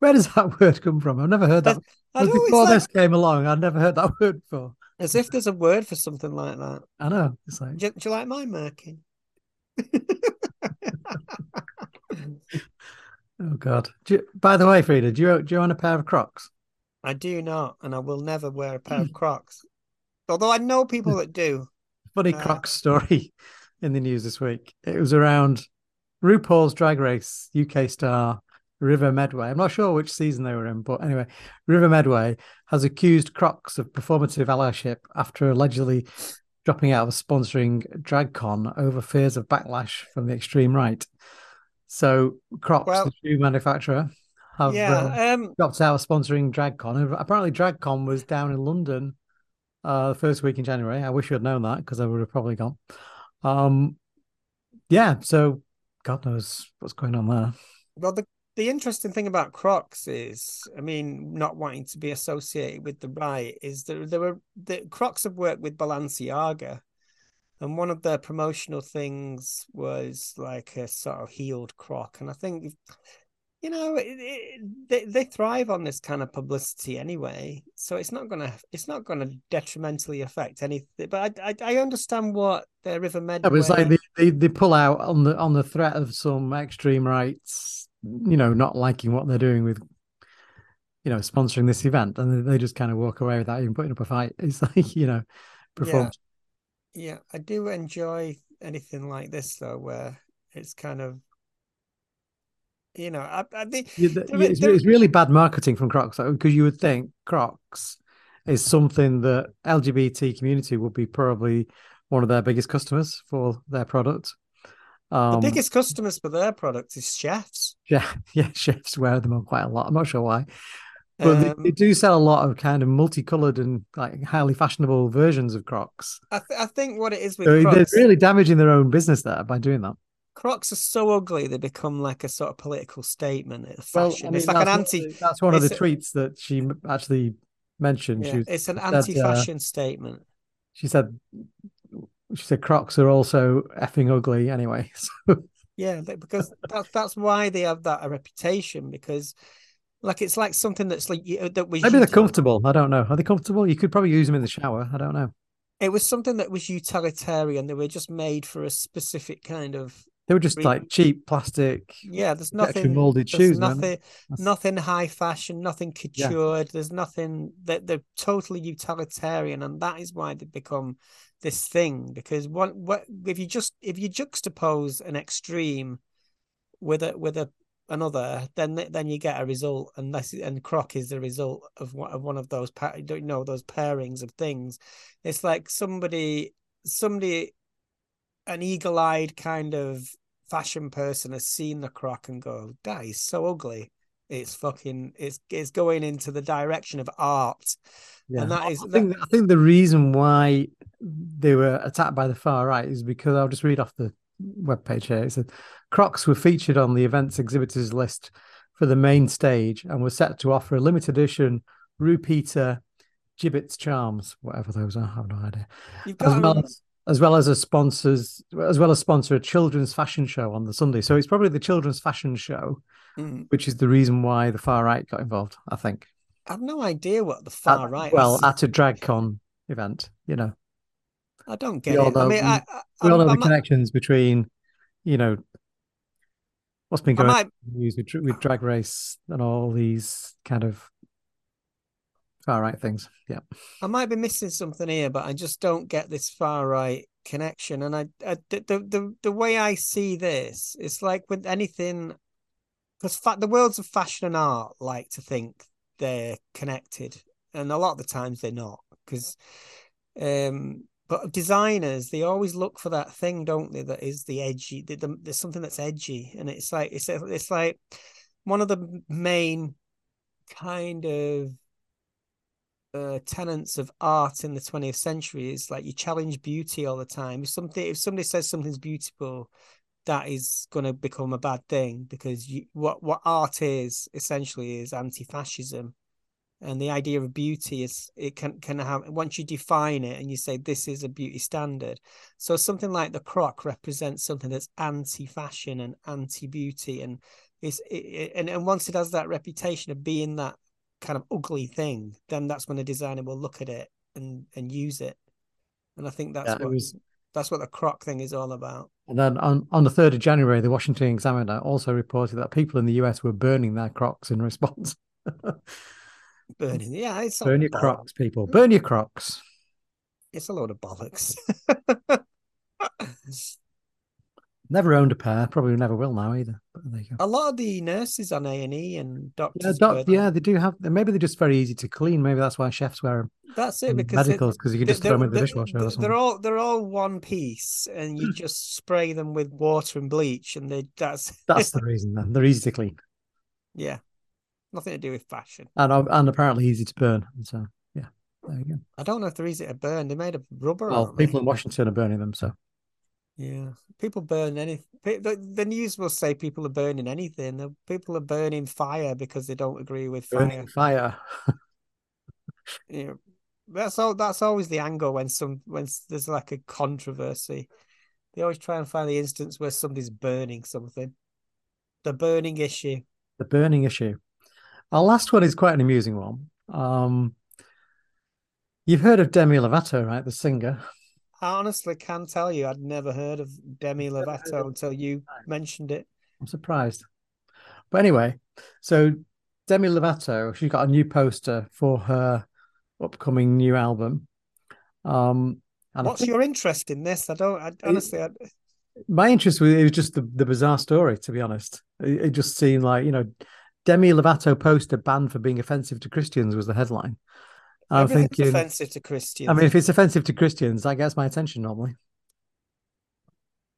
Where does that word come from? I've never heard that. I know, before like, this came along, I'd never heard that word before. As if there's a word for something like that. I know. It's like, do, do you like my merkin? Oh God! Do you, by the way, Frieda, do you do you own a pair of Crocs? I do not, and I will never wear a pair of Crocs. Although I know people that do. Funny uh, Crocs story in the news this week. It was around RuPaul's Drag Race U K star River Medway. I'm not sure which season they were in, but anyway, River Medway has accused Crocs of performative allyship after allegedly dropping out of sponsoring DragCon over fears of backlash from the extreme right. So Crocs, well, the shoe manufacturer, have yeah, um, um, dropped out of sponsoring DragCon. Apparently DragCon was down in London uh, the first week in January. I wish I'd known that because I would have probably gone. Um, yeah, so God knows what's going on there. Well, the The interesting thing about Crocs is, I mean, not wanting to be associated with the right, is that there were the Crocs have worked with Balenciaga, and one of their promotional things was like a sort of heeled Croc, and I think, you know, it, it, they they thrive on this kind of publicity anyway, so it's not gonna it's not gonna detrimentally affect anything. But I I, I understand what the River Medway. It was like they, they they pull out on the on the threat of some extreme rights, you know, not liking what they're doing with, you know, sponsoring this event, and they just kind of walk away without even putting up a fight. It's like, you know, perform. Yeah, yeah. I do enjoy anything like this though, where it's kind of, you know, I, I think yeah, the, there, it's, there, it's really bad marketing from Crocs, because you would think Crocs is something that L G B T community would be probably one of their biggest customers for their product. Um, the biggest customers for their product is chefs. Yeah, yeah, chefs wear them on quite a lot. I'm not sure why, but um, they, they do sell a lot of kind of multicolored and like highly fashionable versions of Crocs. I, th I think what it is with so Crocs, they're really damaging their own business there by doing that. Crocs are so ugly they become like a sort of political statement. Well, I mean, it's like an anti. That's one of the a, tweets that she actually mentioned. Yeah, she was, it's an anti-fashion uh, statement. She said. She said Crocs are also effing ugly anyway. So. Yeah, because that's that's why they have that a reputation, because like it's like something that's like that was. Maybe they're comfortable. I don't know. Are they comfortable? You could probably use them in the shower. I don't know. It was something that was utilitarian. They were just made for a specific kind of They were just like cheap plastic. Yeah, there's nothing molded shoes. Nothing, nothing high fashion. Nothing coutured. Yeah. There's nothing. They're, they're totally utilitarian, and that is why they become this thing. Because what, what if you just if you juxtapose an extreme with a with a another, then then you get a result, and that's and Croc is the result of one of one of those don't know those pairings of things. It's like somebody somebody. an eagle-eyed kind of fashion person has seen the Croc and go, that is so ugly. It's fucking, it's it's going into the direction of art. Yeah. And that is, I think, that... I think the reason why they were attacked by the far right is because, I'll just read off the webpage here. It said, Crocs were featured on the event's exhibitors list for the main stage and were set to offer a limited edition Rupeter Gibbets Charms, whatever those are, I have no idea. You've got as well as... as well as a sponsors, as well as sponsor a children's fashion show on the Sunday. So it's probably the children's fashion show, mm. which is the reason why the far right got involved, I think. I have no idea what the far at, right well, is. Well, at a DragCon event, you know. I don't get we it. Know, I mean, I, I, we I, all know I, the I, connections between, you know, what's been going on with, with Drag Race and all these kind of far right things. Yeah, I might be missing something here, but I just don't get this far right connection. And I, I the, the the way I see this, it's like with anything, because the worlds of fashion and art like to think they're connected, and a lot of the times they're not. Because, um, but designers, they always look for that thing, don't they? That is the edgy. The, the, there's something that's edgy, and it's like it's it's like one of the main kind of Uh, tenets of art in the twentieth century is like you challenge beauty all the time. If something, if somebody says something's beautiful, that is going to become a bad thing, because you, what what art is essentially is anti-fascism, and the idea of beauty is it can can have, once you define it and you say this is a beauty standard. So something like the Croc represents something that's anti-fashion and anti-beauty, and it's it, it, and and once it has that reputation of being that kind of ugly thing, then that's when a designer will look at it and and use it. And I think that's yeah, what was... that's what the Croc thing is all about. And then on, on the third of January, the Washington Examiner also reported that people in the U S were burning their Crocs in response. burning yeah it's burn your Crocs, people, burn your Crocs. It's a load of bollocks. Never owned a pair, probably never will now either. But there you go. A lot of the nurses on A and E and doctors. Yeah, doc, yeah, they do have. Maybe they're just very easy to clean. Maybe that's why chefs wear them. That's it, because medicals, because you can just throw them in the dishwasher. They're, or they're all they're all one piece, and you just spray them with water and bleach, and they that's that's the reason. Then they're easy to clean. Yeah, nothing to do with fashion, and and apparently easy to burn. So yeah, there you go. I don't know if they're easy to burn. They made of rubber. Well, people in Washington are burning them, so. Yeah, people burn anything. The news will say people are burning anything. People are burning fire because they don't agree with fire. Burning fire. Yeah, that's all. That's always the angle when some when there's like a controversy. They always try and find the instance where somebody's burning something. The burning issue. The burning issue. Our last one is quite an amusing one. Um, you've heard of Demi Lovato, right? The singer. I honestly can tell you I'd never heard of Demi Lovato until you mentioned it. I'm surprised. But anyway, so Demi Lovato, she got a new poster for her upcoming new album. Um, and What's think, your interest in this? I don't, I, honestly... It, I... My interest was, it was just the, the bizarre story, to be honest. It, it just seemed like, you know, Demi Lovato poster banned for being offensive to Christians was the headline. I'm Everything's thinking, offensive to Christians. I mean, if it's offensive to Christians, that gets my attention normally.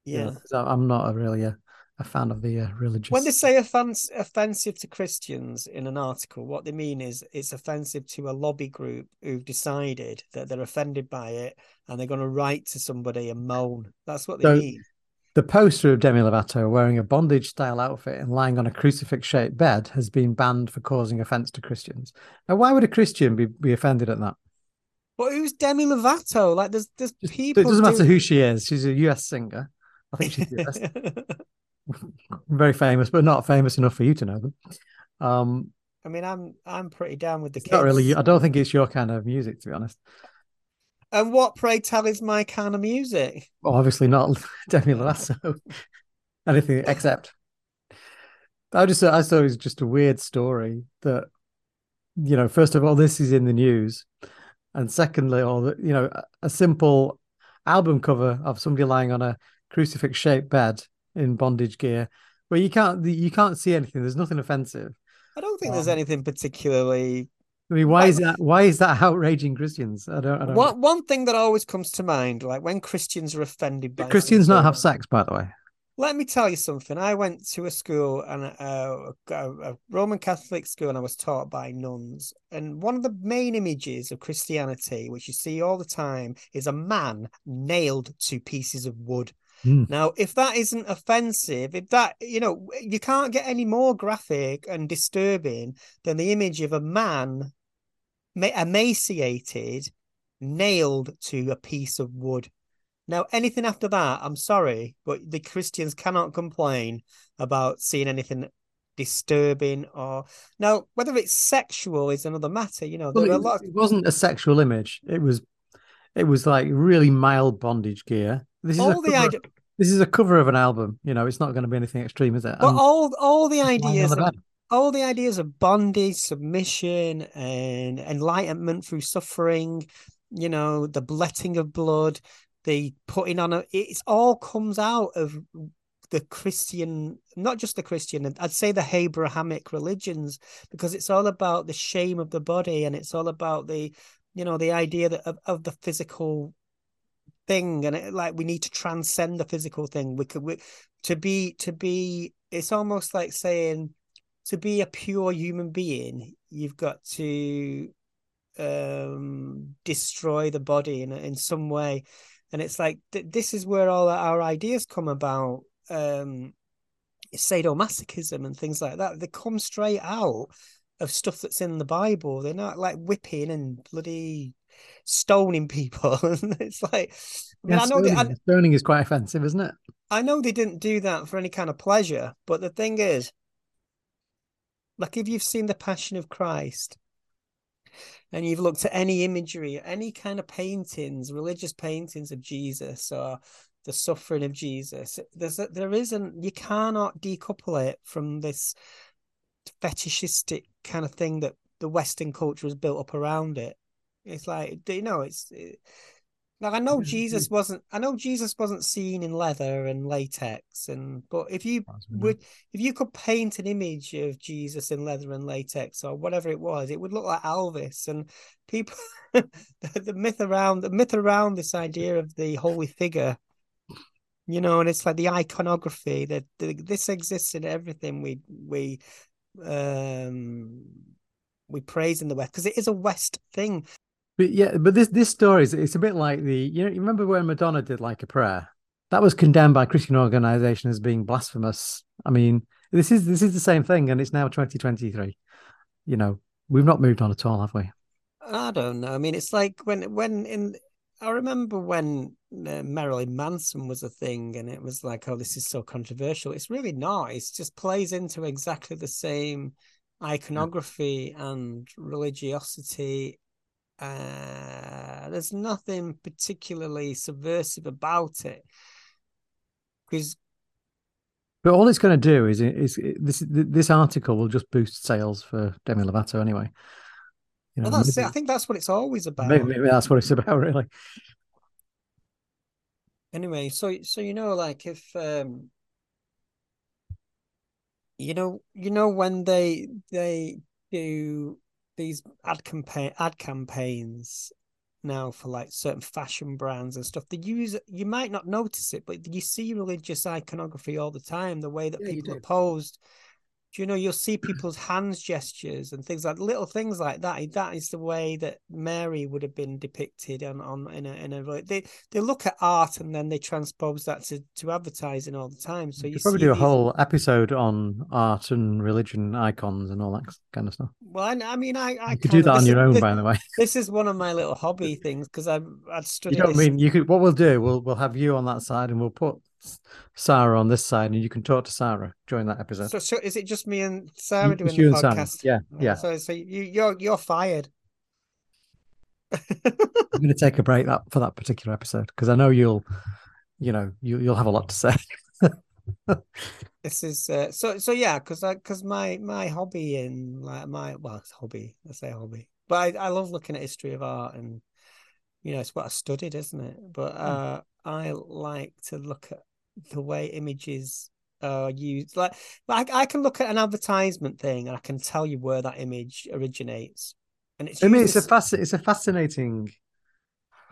Yeah, yeah, I'm not a really a, a fan of the uh, religious. When they say offense, offensive to Christians in an article, what they mean is it's offensive to a lobby group who've decided that they're offended by it and they're going to write to somebody and moan. That's what they so, mean. The poster of Demi Lovato wearing a bondage-style outfit and lying on a crucifix-shaped bed has been banned for causing offence to Christians. Now, why would a Christian be, be offended at that? But who's Demi Lovato? Like, there's there's people. It doesn't do... matter who she is. She's a U S singer. I think she's U S very famous, but not famous enough for you to know them. Um, I mean, I'm I'm pretty down with the kids. Not really. I don't think it's your kind of music, to be honest. And what, pray tell, is my kind of music? Well, obviously not Demi Lovato. anything except. I just I thought it was just a weird story that, you know, first of all, this is in the news, and secondly, all the, you know, a simple album cover of somebody lying on a crucifix-shaped bed in bondage gear, where you can't you can't see anything. There's nothing offensive. I don't think um, there's anything particularly. I mean, why I, is that? Why is that outraging Christians? I don't. I don't one, one thing that always comes to mind, like when Christians are offended by Christians not have sex, by the way. Let me tell you something. I went to a school, and uh, a Roman Catholic school, and I was taught by nuns. And one of the main images of Christianity, which you see all the time, is a man nailed to pieces of wood. Mm. Now, if that isn't offensive, if that, you know, you can't get any more graphic and disturbing than the image of a man emaciated, nailed to a piece of wood. Now, anything after that, I'm sorry, but the Christians cannot complain about seeing anything disturbing or... Now, whether it's sexual is another matter, you know. There well, were a lot of... It wasn't a sexual image. It was it was like really mild bondage gear. This is, all the cover... idea... this is a cover of an album. You know, it's not going to be anything extreme, is it? But all, all the ideas... All the ideas of bondage, submission, and enlightenment through suffering, you know, the letting of blood... The putting on a, it's all comes out of the Christian, not just the Christian, I'd say the Abrahamic religions, because it's all about the shame of the body, and it's all about the, you know, the idea that of, of the physical thing, and it, like we need to transcend the physical thing. We could we, to be to be. It's almost like saying to be a pure human being, you've got to um, destroy the body in in some way. And it's like, th this is where all our ideas come about, um, sadomasochism and things like that. They come straight out of stuff that's in the Bible. They're not like whipping and bloody stoning people. It's like... Yeah, I know stoning. They, I, stoning is quite offensive, isn't it? I know they didn't do that for any kind of pleasure, but the thing is, like if you've seen The Passion of Christ... and you've looked at any imagery, any kind of paintings, religious paintings of Jesus or the suffering of Jesus, there's a, there isn't, you cannot decouple it from this fetishistic kind of thing that the Western culture has built up around it. It's like, you know, it's it, like I know Jesus wasn't, I know Jesus wasn't seen in leather and latex, and but if you would, if you could paint an image of Jesus in leather and latex or whatever it was, it would look like Elvis. And people, the, the myth around the myth around this idea of the holy figure, you know, and it's like the iconography that this exists in everything we we um, we praise in the West, because it is a West thing. But yeah, but this this story is it's a bit like the, you know, you remember when Madonna did Like a Prayer? That was condemned by Christian organization as being blasphemous. I mean, this is this is the same thing, and it's now twenty twenty-three. You know, we've not moved on at all, have we? I don't know. I mean, it's like when when in I remember when uh, Marilyn Manson was a thing, and it was like, oh, this is so controversial. It's really not. It just plays into exactly the same iconography yeah. and religiosity. Uh, there's nothing particularly subversive about it, because. But all it's going to do is is this this article will just boost sales for Demi Lovato anyway. You know, well, that's maybe, it. I think that's what it's always about. Maybe, maybe that's what it's about, really. Anyway, so so you know, like if um, you know, you know when they they do. These ad campaign ad campaigns now for like certain fashion brands and stuff, they use, you might not notice it, but you see religious iconography all the time, the way that yeah, people are posed. Do you know, you'll see people's hands gestures and things like little things like that. That is the way that Mary would have been depicted on, on in a in a they they look at art and then they transpose that to, to advertising all the time. So you, you see probably do a these... whole episode on art and religion icons and all that kind of stuff. Well, I, I mean, I, I you could do that on your own, by the way. This is one of my little hobby things because I've I've studied. You don't this... mean you could? What we'll do, we'll we'll have you on that side and we'll put Sarah on this side, and you can talk to Sarah during that episode. So, so is it just me and Sarah doing the podcast? Yeah, yeah. So, so you, you're you're fired. I'm going to take a break that for that particular episode because I know you'll, you know, you, you'll have a lot to say. This is uh, so so yeah, because because my my hobby and like my well it's hobby I say hobby but I, I love looking at history of art, and you know it's what I studied, isn't it? But uh, mm. I like to look at the way images are used. Like like I can look at an advertisement thing and I can tell you where that image originates. And it's I mean it's a fasc- it's a fascinating.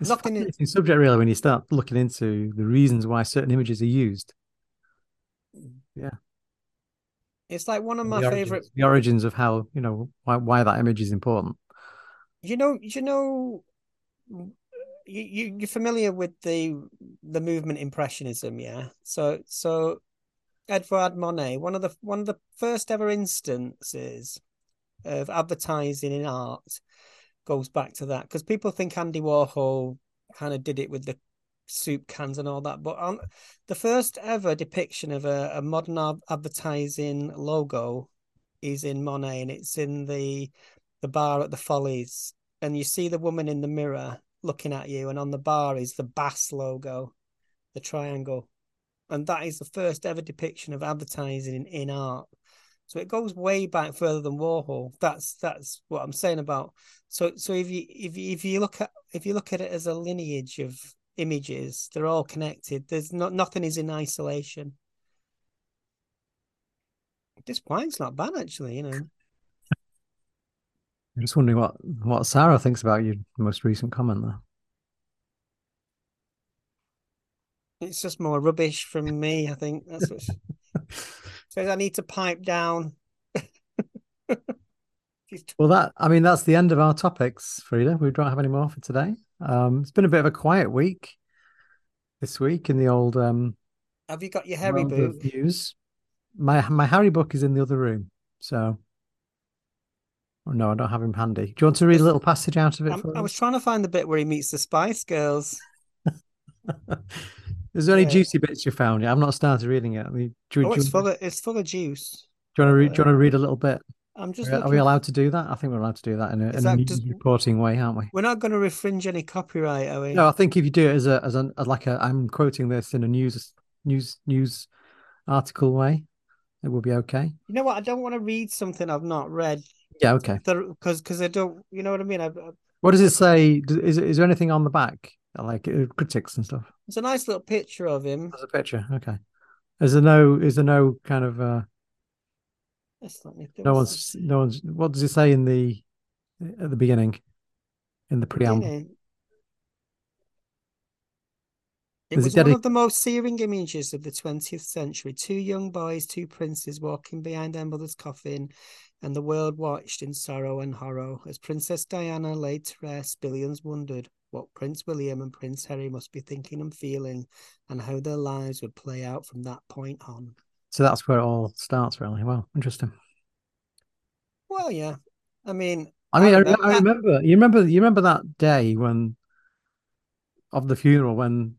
It's a fascinating in... subject, really, when you start looking into the reasons why certain images are used. Yeah. It's like one of my the favorite... Origins, the origins of how, you know, why, why that image is important. You know, you know, you, you, you're familiar with the the movement Impressionism, yeah? So so Edvard Manet, one of the one of the first ever instances of advertising in art goes back to that, because people think Andy Warhol kind of did it with the soup cans and all that, but um, the first ever depiction of a, a modern ab- advertising logo is in Monet, and it's in the the bar at the Follies, and you see the woman in the mirror looking at you, and on the bar is the Bass logo, the triangle, and that is the first ever depiction of advertising in, in art. So it goes way back further than Warhol. That's that's what I'm saying about. So so if you if you, if you look at if you look at it as a lineage of images, they're all connected. There's not nothing is in isolation. This wine's not bad, actually. You know. I'm just wondering what what Sarah thinks about your most recent comment there. It's just more rubbish from me, I think. That's what. She... Says I need to pipe down. Well, that I mean, that's the end of our topics, Frieda. We don't have any more for today. Um, it's been a bit of a quiet week this week in the old. Um, have you got your Harry book? Views. My my Harry book is in the other room, so. Oh, no, I don't have him handy. Do you want to read a little passage out of it? I'm, for I was us? trying to find the bit where he meets the Spice Girls. There's only yeah. juicy bits you found. I've not started reading it. I mean, do, oh, do, it's, full of, it's full of juice. Do you want to read? Do you want to read a little bit? I'm just. Are, looking... are we allowed to do that? I think we're allowed to do that in a, in that a news just... reporting way, aren't we? We're not going to infringe any copyright, are we? No, I think if you do it as a as a like a I'm quoting this in a news news news article way, it will be okay. You know what? I don't want to read something I've not read. Yeah, okay. Because because I don't. You know what I mean? I, I... What does it say? Is is there anything on the back? Like critics and stuff. It's a nice little picture of him. There's a picture, okay. Is there no? Is there no kind of? Uh, That's not no one's. Sense. No one's. What does it say in the at the beginning? In the preamble. It There's was one of the most searing images of the twentieth century. Two young boys, two princes walking behind their mother's coffin, and the world watched in sorrow and horror. As Princess Diana laid to rest, billions wondered what Prince William and Prince Harry must be thinking and feeling, and how their lives would play out from that point on. So that's where it all starts, really. Well, interesting. Well, yeah. I mean... I mean, I, remember, I remember... You remember You remember that day when... of the funeral, when...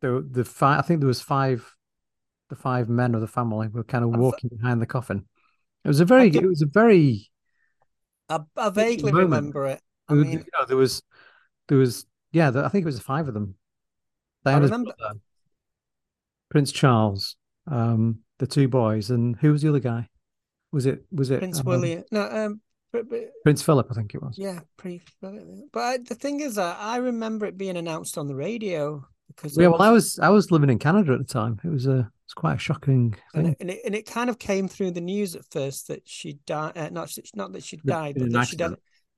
The the five, I think there was five, the five men of the family were kind of walking th- behind the coffin. It was a very, it was a very. I, I vaguely moment. remember it. I there, mean, you know, there was, there was, yeah, I think it was the five of them. Diana's I remember brother, Prince Charles, um, the two boys, and who was the other guy? Was it was it Prince um, William? No, um, but, but, Prince Philip, I think it was. Yeah, Prince Philip. But I, the thing is, that I remember it being announced on the radio. Because yeah, well, I was I was living in Canada at the time. It was a it's quite a shocking thing, and, and it and it kind of came through the news at first that she died. Uh, not she, not that she died, but that she'd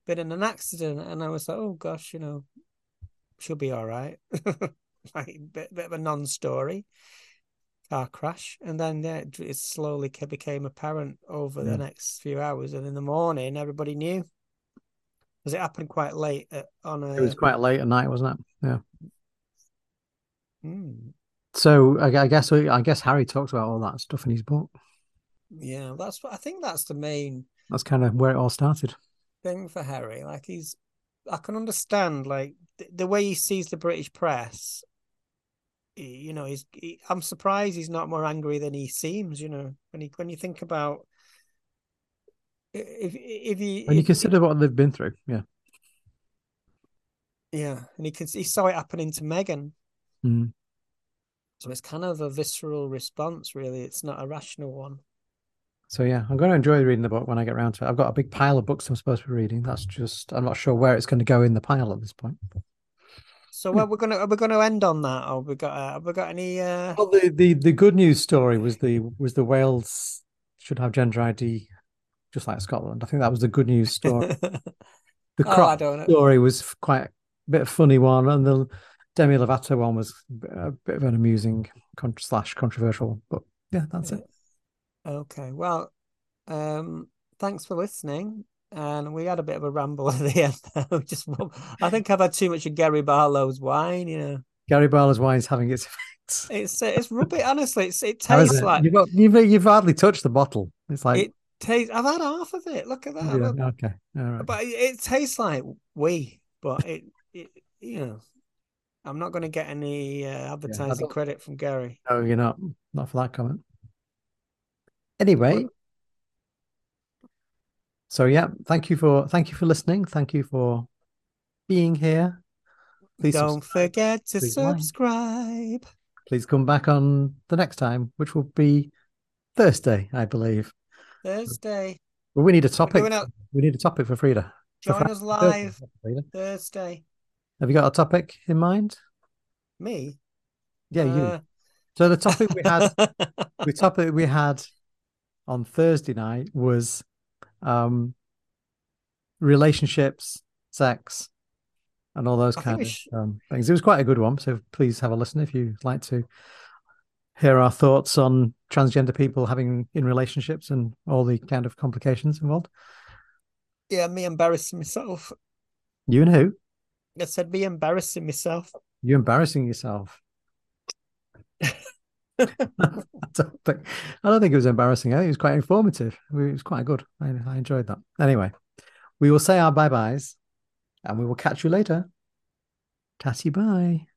been in an accident. And I was like, oh gosh, you know, she'll be all right. Like bit, bit of a non-story, car crash, and then yeah, it slowly became apparent over yeah. the next few hours. And in the morning, everybody knew because it happened quite late at, on a. It was quite late at night, wasn't it? Yeah. Mm. So I guess I guess Harry talks about all that stuff in his book. Yeah, that's what I think. That's the main. That's kind of where it all started. Thing for Harry, like he's, I can understand like th- the way he sees the British press. He, you know, he's. He, I'm surprised he's not more angry than he seems. You know, when he when you think about if if he when you if, consider if, what they've been through, yeah, yeah, and he could he saw it happening to Meghan. Mm. So it's kind of a visceral response, really. It's not a rational one. So, yeah, I'm going to enjoy reading the book when I get around to it. I've got a big pile of books I'm supposed to be reading. That's just, I'm not sure where it's going to go in the pile at this point. So well, we're going to are we going to end on that, or we got uh, have we got any? Uh... Well, the, the the good news story was the was the Wales should have gender I D, just like Scotland. I think that was the good news story. The Crocs oh, story was quite a bit of a funny one, and the Demi Lovato one was a bit of an amusing slash controversial one. But yeah, that's it. Okay, well, um, thanks for listening. And we had a bit of a ramble at the end. Just, I think I've had too much of Gary Barlow's wine, you know. Gary Barlow's wine is having its effects. It's it's rubbish, honestly. It's, it tastes it? like... You've, got, you've, you've hardly touched the bottle. It's like... It tastes... I've had half of it. Look at that. Yeah, look. Okay, all right. But it, it tastes like wee, but it, it, you know, I'm not going to get any uh, advertising yeah, credit from Gary. No, you're not. Not for that comment. Anyway... What? So yeah, thank you for thank you for listening. Thank you for being here. Please don't forget to subscribe. Please come back on the next time, which will be Thursday, I believe. Thursday. Well, we need a topic. We need a topic for Frieda. Join us live Thursday. Have you got a topic in mind? Me? Yeah, uh... you. So the topic we had, the topic we had on Thursday night was. Um, relationships, sex, and all those kind of should... um, things. It was quite a good one, so please have a listen if you'd like to hear our thoughts on transgender people having in relationships and all the kind of complications involved. Yeah, me embarrassing myself. You and who? I said me embarrassing myself. You embarrassing yourself. I don't think I don't think it was embarrassing. I think it was quite informative. It was quite good. I, I enjoyed that. Anyway, we will say our bye-byes and we will catch you later. Tatty bye.